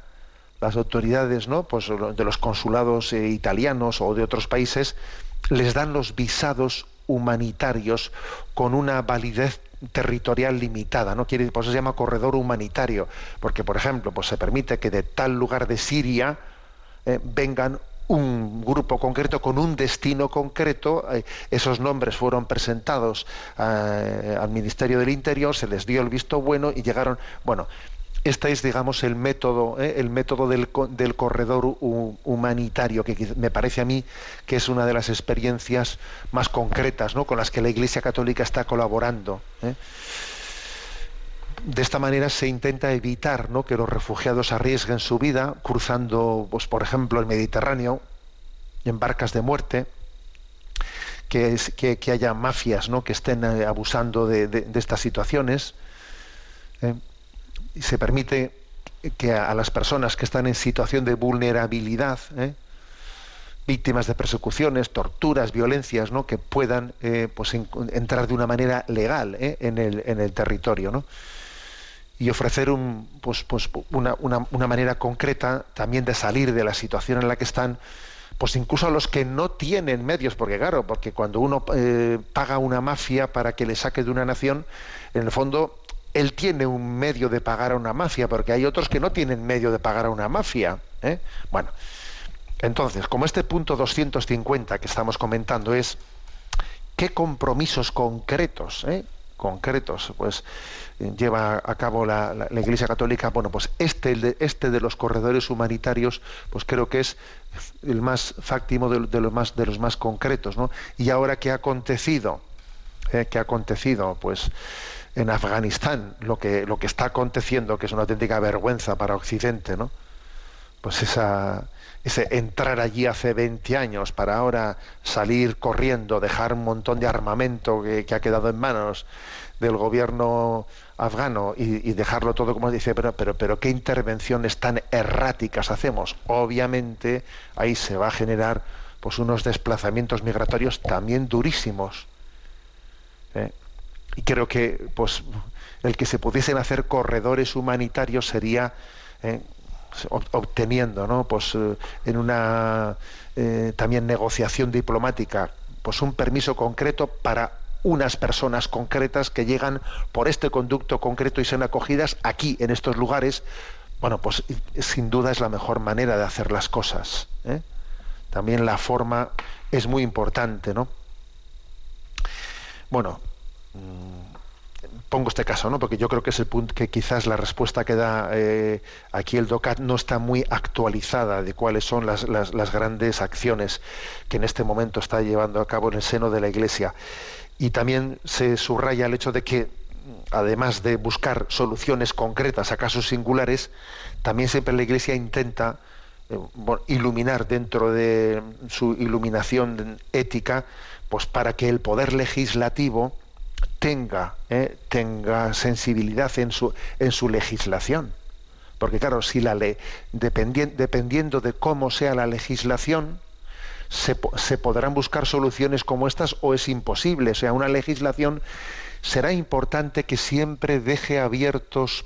las autoridades, ¿no?, pues de los consulados eh, italianos o de otros países, les dan los visados humanitarios con una validez territorial limitada, ¿no? Quiere, por eso se llama corredor humanitario, porque por ejemplo, pues se permite que de tal lugar de Siria eh, vengan un grupo concreto con un destino concreto. Eh, esos nombres fueron presentados eh, al Ministerio del Interior, se les dio el visto bueno y llegaron. Bueno, este es, digamos, el método, eh, el método del, del corredor humanitario, que me parece a mí que es una de las experiencias más concretas, ¿no?, con las que la Iglesia Católica está colaborando, ¿eh? De esta manera se intenta evitar, ¿no?, que los refugiados arriesguen su vida cruzando, pues, por ejemplo, el Mediterráneo en barcas de muerte. Que, es, que, que haya mafias, ¿no?, que estén eh, abusando de, de, de estas situaciones. ¿eh? Se permite que a las personas que están en situación de vulnerabilidad, ¿eh?, víctimas de persecuciones, torturas, violencias, ¿no?, que puedan eh, pues en, entrar de una manera legal, ¿eh?, en el, en el territorio, ¿no?, y ofrecer un, pues, pues una, una, una manera concreta también de salir de la situación en la que están, pues incluso a los que no tienen medios, porque claro, porque cuando uno eh, paga una mafia para que le saque de una nación, en el fondo él tiene un medio de pagar a una mafia, porque hay otros que no tienen medio de pagar a una mafia, ¿eh? Bueno, entonces, como este punto doscientos cincuenta que estamos comentando es qué compromisos concretos, ¿eh? concretos, pues lleva a cabo la, la, la Iglesia Católica. Bueno, pues este, el de, este de los corredores humanitarios, pues creo que es el más fáctico de, de, lo más, de los más concretos, ¿no? Y ahora, ¿qué ha acontecido? ¿Eh? ¿Qué ha acontecido? Pues en Afganistán, lo que, lo que está aconteciendo, que es una auténtica vergüenza para Occidente, ¿no? Pues esa, ese entrar allí hace veinte años para ahora salir corriendo, dejar un montón de armamento que, que ha quedado en manos del gobierno afgano y, y dejarlo todo, como dice, pero, pero, pero qué intervenciones tan erráticas hacemos. Obviamente ahí se va a generar pues unos desplazamientos migratorios también durísimos, ¿eh? Y creo que pues el que se pudiesen hacer corredores humanitarios sería eh, obteniendo, ¿no?, pues eh, en una eh, también negociación diplomática, pues un permiso concreto para unas personas concretas que llegan por este conducto concreto y son acogidas aquí, en estos lugares. Bueno, pues sin duda es la mejor manera de hacer las cosas, ¿eh? También la forma es muy importante, ¿no? Bueno, pongo este caso, ¿no?, porque yo creo que es el punto que quizás la respuesta que da eh, aquí el DOCAT no está muy actualizada de cuáles son las, las, las grandes acciones que en este momento está llevando a cabo en el seno de la Iglesia. Y también se subraya el hecho de que, además de buscar soluciones concretas a casos singulares, también siempre la Iglesia intenta eh, iluminar dentro de su iluminación ética, pues para que el poder legislativo tenga, eh, tenga sensibilidad en su, en su legislación. Porque claro, si la ley, dependien, dependiendo de cómo sea la legislación, se, se podrán buscar soluciones como estas o es imposible. O sea, una legislación será importante que siempre deje abiertos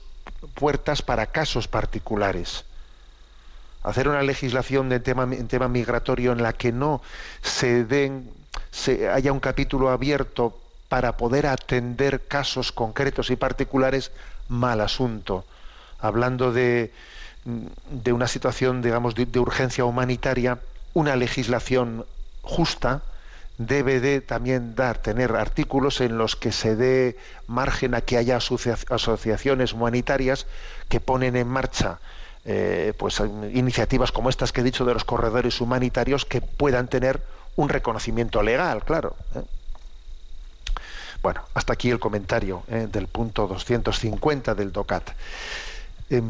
puertas para casos particulares. Hacer una legislación de tema, en tema migratorio en la que no se den, se, haya un capítulo abierto para poder atender casos concretos y particulares, mal asunto. Hablando de, de una situación, digamos, de, de urgencia humanitaria, una legislación justa debe de también dar, tener artículos en los que se dé margen a que haya asocia asociaciones humanitarias que ponen en marcha eh, pues, iniciativas como estas que he dicho de los corredores humanitarios, que puedan tener un reconocimiento legal, claro. ¿eh? Bueno, hasta aquí el comentario ¿eh? del punto doscientos cincuenta del DOCAT. Eh,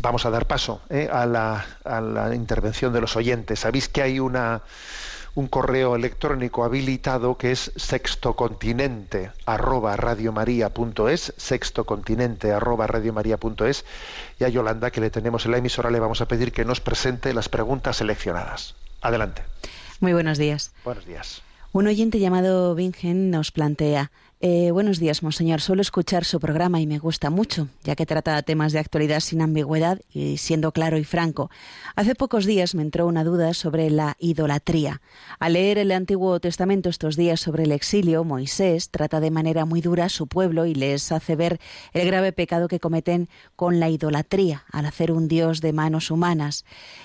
vamos a dar paso ¿eh? a, la, a la intervención de los oyentes. Sabéis que hay una... un correo electrónico habilitado que es sextocontinente arroba radiomaria punto es, sextocontinente arroba radiomaria punto es, y a Yolanda, que le tenemos en la emisora, le vamos a pedir que nos presente las preguntas seleccionadas. Adelante. Muy buenos días. Buenos días. Un oyente llamado Vingen nos plantea: eh, buenos días, monseñor, suelo escuchar su programa y me gusta mucho, ya que trata temas de actualidad sin ambigüedad y siendo claro y franco. Hace pocos días me entró una duda sobre la idolatría. Al leer el Antiguo Testamento estos días sobre el exilio, Moisés trata de manera muy dura a su pueblo y les hace ver el grave pecado que cometen con la idolatría, al hacer un dios de manos humanas.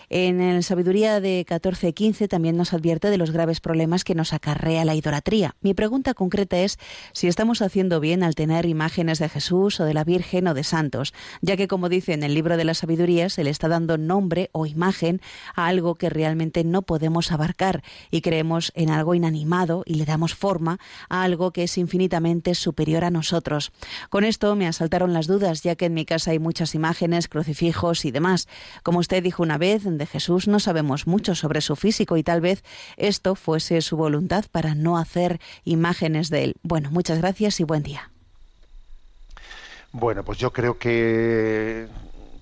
En el Sabiduría de catorce quince también nos advierte de los graves problemas que nos acarrean la idolatría. Mi pregunta concreta es si estamos haciendo bien al tener imágenes de Jesús o de la Virgen o de santos, ya que, como dice en el libro de la Sabiduría, se le está dando nombre o imagen a algo que realmente no podemos abarcar, y creemos en algo inanimado y le damos forma a algo que es infinitamente superior a nosotros. Con esto me asaltaron las dudas, ya que en mi casa hay muchas imágenes, crucifijos y demás. Como usted dijo una vez, de Jesús no sabemos mucho sobre su físico, y tal vez esto fuese su voluntad para no hacer imágenes de él. Bueno, muchas gracias y buen día. Bueno, pues yo creo que,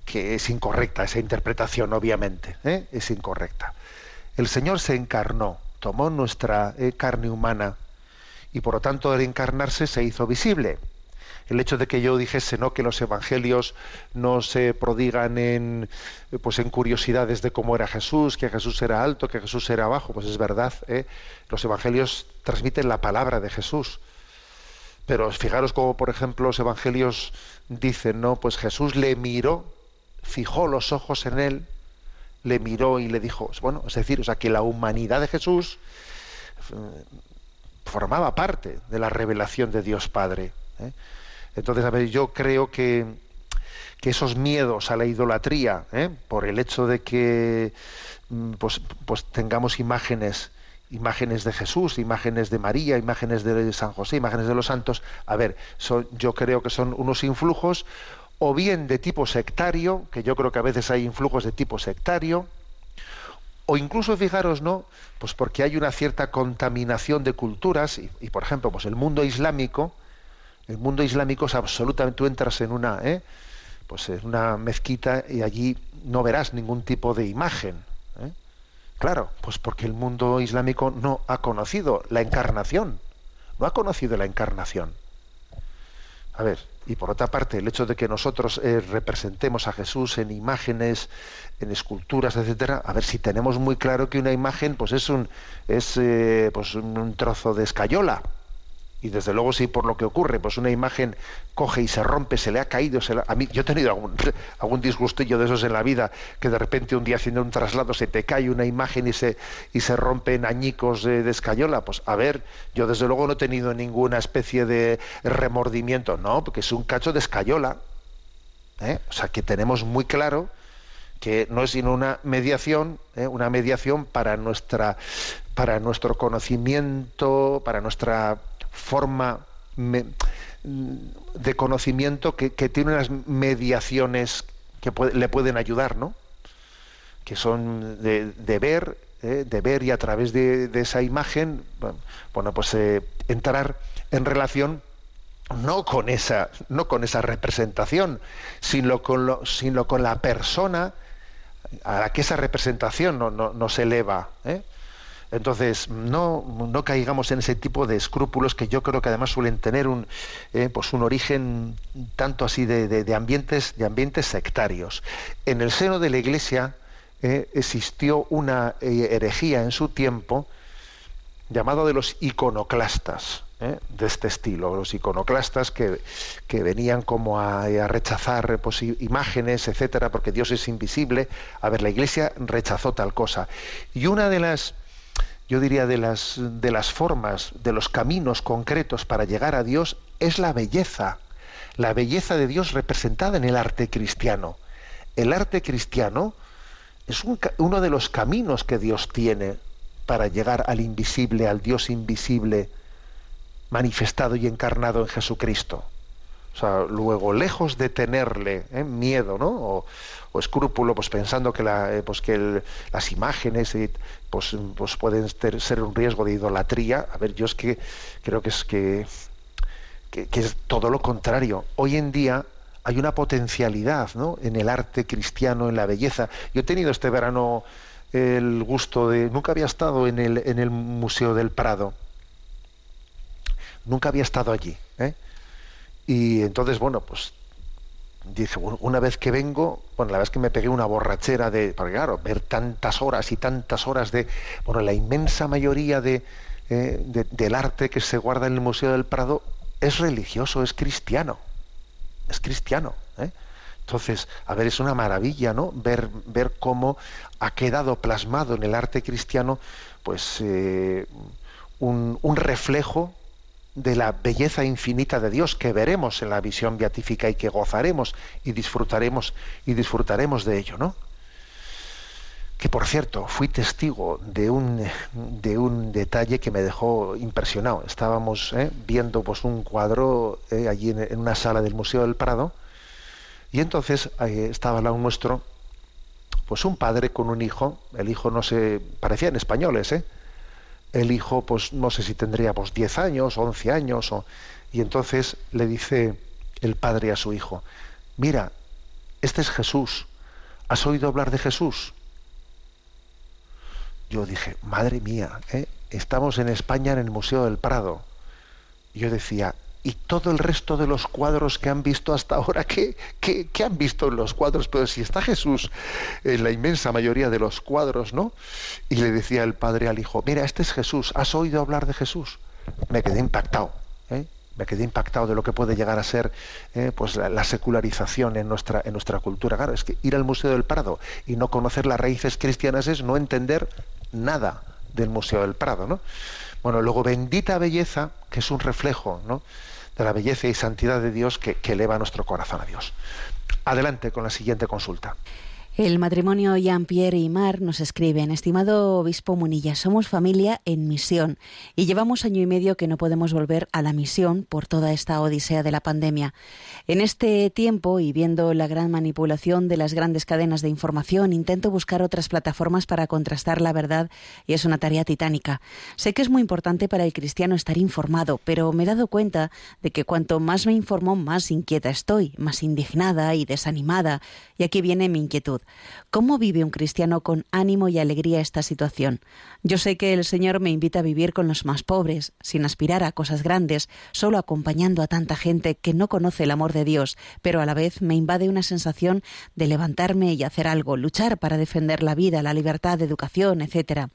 que es incorrecta esa interpretación, obviamente, ¿eh? Es incorrecta. El Señor se encarnó, tomó nuestra eh, carne humana, y por lo tanto al encarnarse se hizo visible. El hecho de que yo dijese no que los evangelios no se prodigan en pues en curiosidades de cómo era Jesús, que Jesús era alto, que Jesús era bajo, pues es verdad, ¿eh? Los evangelios transmiten la palabra de Jesús. Pero fijaros cómo, por ejemplo, los evangelios dicen, no, pues Jesús le miró, fijó los ojos en él, le miró y le dijo, bueno, es decir, o sea, que la humanidad de Jesús formaba parte de la revelación de Dios Padre, ¿eh? Entonces, a ver, yo creo que, que esos miedos a la idolatría, ¿eh? por el hecho de que pues, pues tengamos imágenes, imágenes de Jesús, imágenes de María, imágenes de San José, imágenes de los santos, a ver, son, yo creo que son unos influjos o bien de tipo sectario, que yo creo que a veces hay influjos de tipo sectario, o incluso, fijaros, ¿no? Pues porque hay una cierta contaminación de culturas, y, y por ejemplo, pues el mundo islámico, El mundo islámico es absolutamente... Tú entras en una, ¿eh? pues en una mezquita y allí no verás ningún tipo de imagen. ¿eh? Claro, pues porque el mundo islámico no ha conocido la encarnación. No ha conocido la encarnación. A ver, y por otra parte, el hecho de que nosotros eh, representemos a Jesús en imágenes, en esculturas, etcétera, a ver, si tenemos muy claro que una imagen pues es un, es, eh, pues un trozo de escayola. Y desde luego, si por lo que ocurre, pues una imagen coge y se rompe, se le ha caído, se le ha... a mí, yo he tenido algún, algún disgustillo de esos en la vida, que de repente un día haciendo un traslado se te cae una imagen y se, y se rompe en añicos de, de escayola. Pues a ver, yo desde luego no he tenido ninguna especie de remordimiento, no, porque es un cacho de escayola, ¿eh? O sea, que tenemos muy claro que no es sino una mediación, ¿eh? una mediación para nuestra, para nuestro conocimiento, para nuestra forma me, de conocimiento que, que tiene unas mediaciones que puede, le pueden ayudar, ¿no? Que son de, de ver, eh, de ver y a través de, de esa imagen, bueno, pues eh, entrar en relación no con esa, no con esa representación, sino con, lo, sino con la persona a la que esa representación no, no, nos eleva, ¿eh? Entonces, no, no caigamos en ese tipo de escrúpulos que yo creo que además suelen tener un, eh, pues un origen tanto así de, de, de, ambientes, de ambientes sectarios. En el seno de la Iglesia eh, existió una eh, herejía en su tiempo llamada de los iconoclastas, ¿eh? de este estilo, los iconoclastas que, que venían como a, a rechazar pues, imágenes, etcétera, porque Dios es invisible. A ver, la Iglesia rechazó tal cosa. Y una de las yo diría, de las, de las formas, de los caminos concretos para llegar a Dios, es la belleza. La belleza de Dios representada en el arte cristiano. El arte cristiano es un, uno de los caminos que Dios tiene para llegar al invisible, al Dios invisible, manifestado y encarnado en Jesucristo. O sea, luego, lejos de tenerle ¿eh? miedo, ¿no? O, o escrúpulo, pues pensando que, la, eh, pues que el, las imágenes eh, pues, pues pueden ter, ser un riesgo de idolatría. A ver, yo es que creo que es que, que, que es todo lo contrario. Hoy en día hay una potencialidad, ¿no?, en el arte cristiano, en la belleza. Yo he tenido este verano el gusto de... Nunca había estado en el, en el Museo del Prado. Nunca había estado allí, ¿eh? Y entonces, bueno, pues dije, una vez que vengo, bueno, la verdad es que me pegué una borrachera de, porque claro, ver tantas horas y tantas horas de, bueno, la inmensa mayoría de, eh, de, del arte que se guarda en el Museo del Prado es religioso, es cristiano, es cristiano, ¿eh? Entonces, a ver, es una maravilla, ¿no?, ver, ver cómo ha quedado plasmado en el arte cristiano, pues, eh, un, un reflejo de la belleza infinita de Dios que veremos en la visión beatífica y que gozaremos y disfrutaremos y disfrutaremos de ello, ¿no? Que, por cierto, fui testigo de un de un detalle que me dejó impresionado. Estábamos ¿eh? viendo pues un cuadro ¿eh? allí en, en una sala del Museo del Prado, y entonces eh, estaba al lado nuestro pues un padre con un hijo. El hijo, no sé, parecían españoles, ¿eh? El hijo, pues no sé si tendría pues, diez años, once años, o... y entonces le dice el padre a su hijo: mira, este es Jesús, ¿has oído hablar de Jesús? Yo dije, madre mía, ¿eh? estamos en España en el Museo del Prado. Y yo decía, ¿y todo el resto de los cuadros que han visto hasta ahora? ¿Qué, qué, qué han visto en los cuadros? Pero si está Jesús en la inmensa mayoría de los cuadros, ¿no? Y le decía el padre al hijo, mira, este es Jesús, ¿has oído hablar de Jesús? Me quedé impactado, ¿eh? me quedé impactado de lo que puede llegar a ser eh, pues la, la secularización en nuestra, en nuestra cultura. Claro, es que ir al Museo del Prado y no conocer las raíces cristianas es no entender nada del Museo del Prado, ¿no? Bueno, luego, bendita belleza, que es un reflejo, ¿no?, de la belleza y santidad de Dios que, que eleva nuestro corazón a Dios. Adelante con la siguiente consulta. El matrimonio Jean-Pierre y Mar nos escriben: estimado obispo Munilla, somos familia en misión y llevamos año y medio que no podemos volver a la misión por toda esta odisea de la pandemia. En este tiempo, y viendo la gran manipulación de las grandes cadenas de información, intento buscar otras plataformas para contrastar la verdad, y es una tarea titánica. Sé que es muy importante para el cristiano estar informado, pero me he dado cuenta de que cuanto más me informo, más inquieta estoy, más indignada y desanimada, y aquí viene mi inquietud. ¿Cómo vive un cristiano con ánimo y alegría esta situación? Yo sé que el Señor me invita a vivir con los más pobres, sin aspirar a cosas grandes, solo acompañando a tanta gente que no conoce el amor de Dios, pero a la vez me invade una sensación de levantarme y hacer algo, luchar para defender la vida, la libertad, educación, etcétera.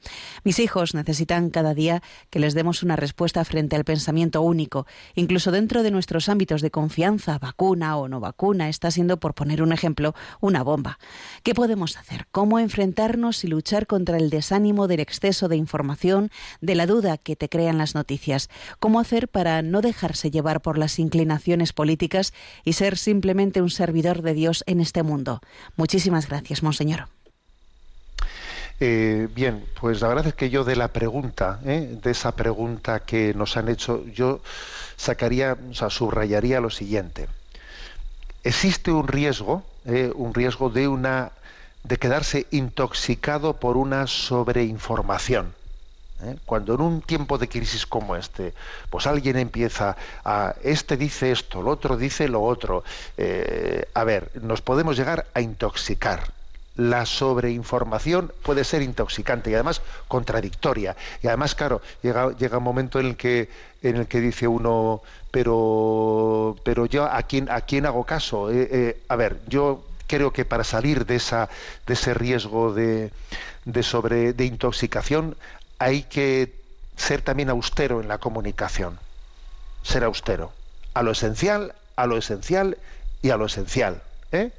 Mis hijos necesitan cada día que les demos una respuesta frente al pensamiento único, incluso dentro de nuestros ámbitos de confianza, vacuna o no vacuna, está siendo, por poner un ejemplo, una bomba. ¿Qué podemos hacer? ¿Cómo enfrentarnos y luchar contra el desánimo del exceso de información, de la duda que te crean las noticias? ¿Cómo hacer para no dejarse llevar por las inclinaciones políticas y ser simplemente un servidor de Dios en este mundo? Muchísimas gracias, Monseñor. Eh, bien, pues la verdad es que yo de la pregunta, ¿eh? de esa pregunta que nos han hecho, yo sacaría, o sea, subrayaría lo siguiente. Existe un riesgo, eh, un riesgo de una de quedarse intoxicado por una sobreinformación. ¿eh? Cuando en un tiempo de crisis como este, pues alguien empieza a este dice esto, el otro dice lo otro. Eh, a ver, nos podemos llegar a intoxicar. La sobreinformación puede ser intoxicante y además contradictoria. Y además, claro, llega, llega un momento en el que en el que dice uno, pero pero yo a quién a quién hago caso. Eh, eh, a ver, yo creo que para salir de esa de ese riesgo de de sobre de intoxicación hay que ser también austero en la comunicación. Ser austero, a lo esencial, a lo esencial y a lo esencial, ¿eh?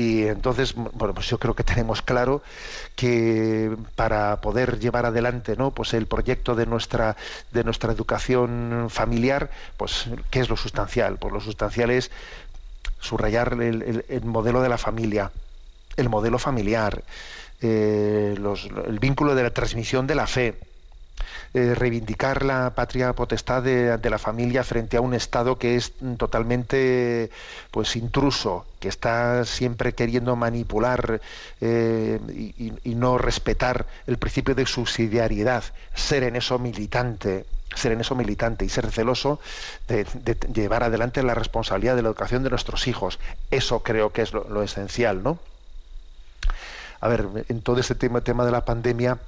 Y entonces, bueno, pues yo creo que tenemos claro que para poder llevar adelante, ¿no?, pues el proyecto de nuestra de nuestra educación familiar, pues ¿qué es lo sustancial? Pues lo sustancial es subrayar el, el, el modelo de la familia, el modelo familiar, eh, los, el vínculo de la transmisión de la fe, eh, reivindicar la patria potestad de, de la familia frente a un Estado que es totalmente, pues, intruso, que está siempre queriendo manipular eh, y, y no respetar el principio de subsidiariedad, ser en eso militante. ser en eso militante y ser celoso de, de, de llevar adelante la responsabilidad de la educación de nuestros hijos. Eso creo que es lo, lo esencial, ¿no? A ver, en todo este tema, tema de la pandemia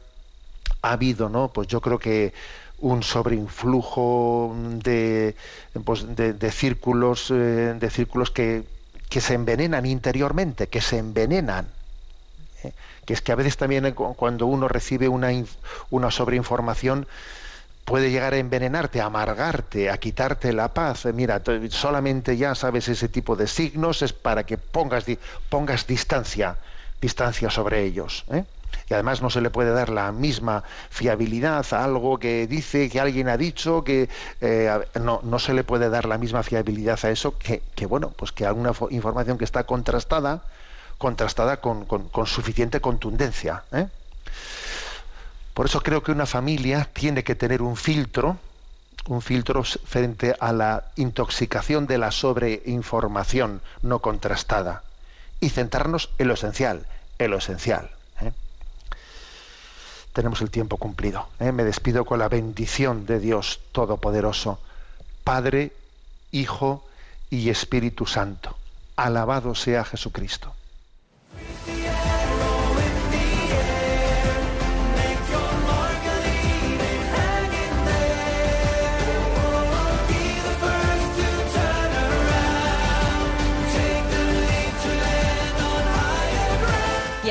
ha habido, ¿no?, pues yo creo que un sobreinflujo de, pues de, de círculos, eh, de círculos que, que se envenenan interiormente, que se envenenan. ¿eh? Que es que a veces también cuando uno recibe una, una sobreinformación, puede llegar a envenenarte, a amargarte, a quitarte la paz. Mira, solamente ya sabes ese tipo de signos, es para que pongas, pongas distancia, distancia sobre ellos, ¿eh? Y además no se le puede dar la misma fiabilidad a algo que dice, que alguien ha dicho, que eh, no, no se le puede dar la misma fiabilidad a eso que, que bueno, pues que alguna información que está contrastada, contrastada con, con, con suficiente contundencia, ¿eh? Por eso creo que una familia tiene que tener un filtro, un filtro frente a la intoxicación de la sobreinformación no contrastada, y centrarnos en lo esencial, en lo esencial. ¿eh? Tenemos el tiempo cumplido. ¿eh? Me despido con la bendición de Dios Todopoderoso, Padre, Hijo y Espíritu Santo. Alabado sea Jesucristo. Y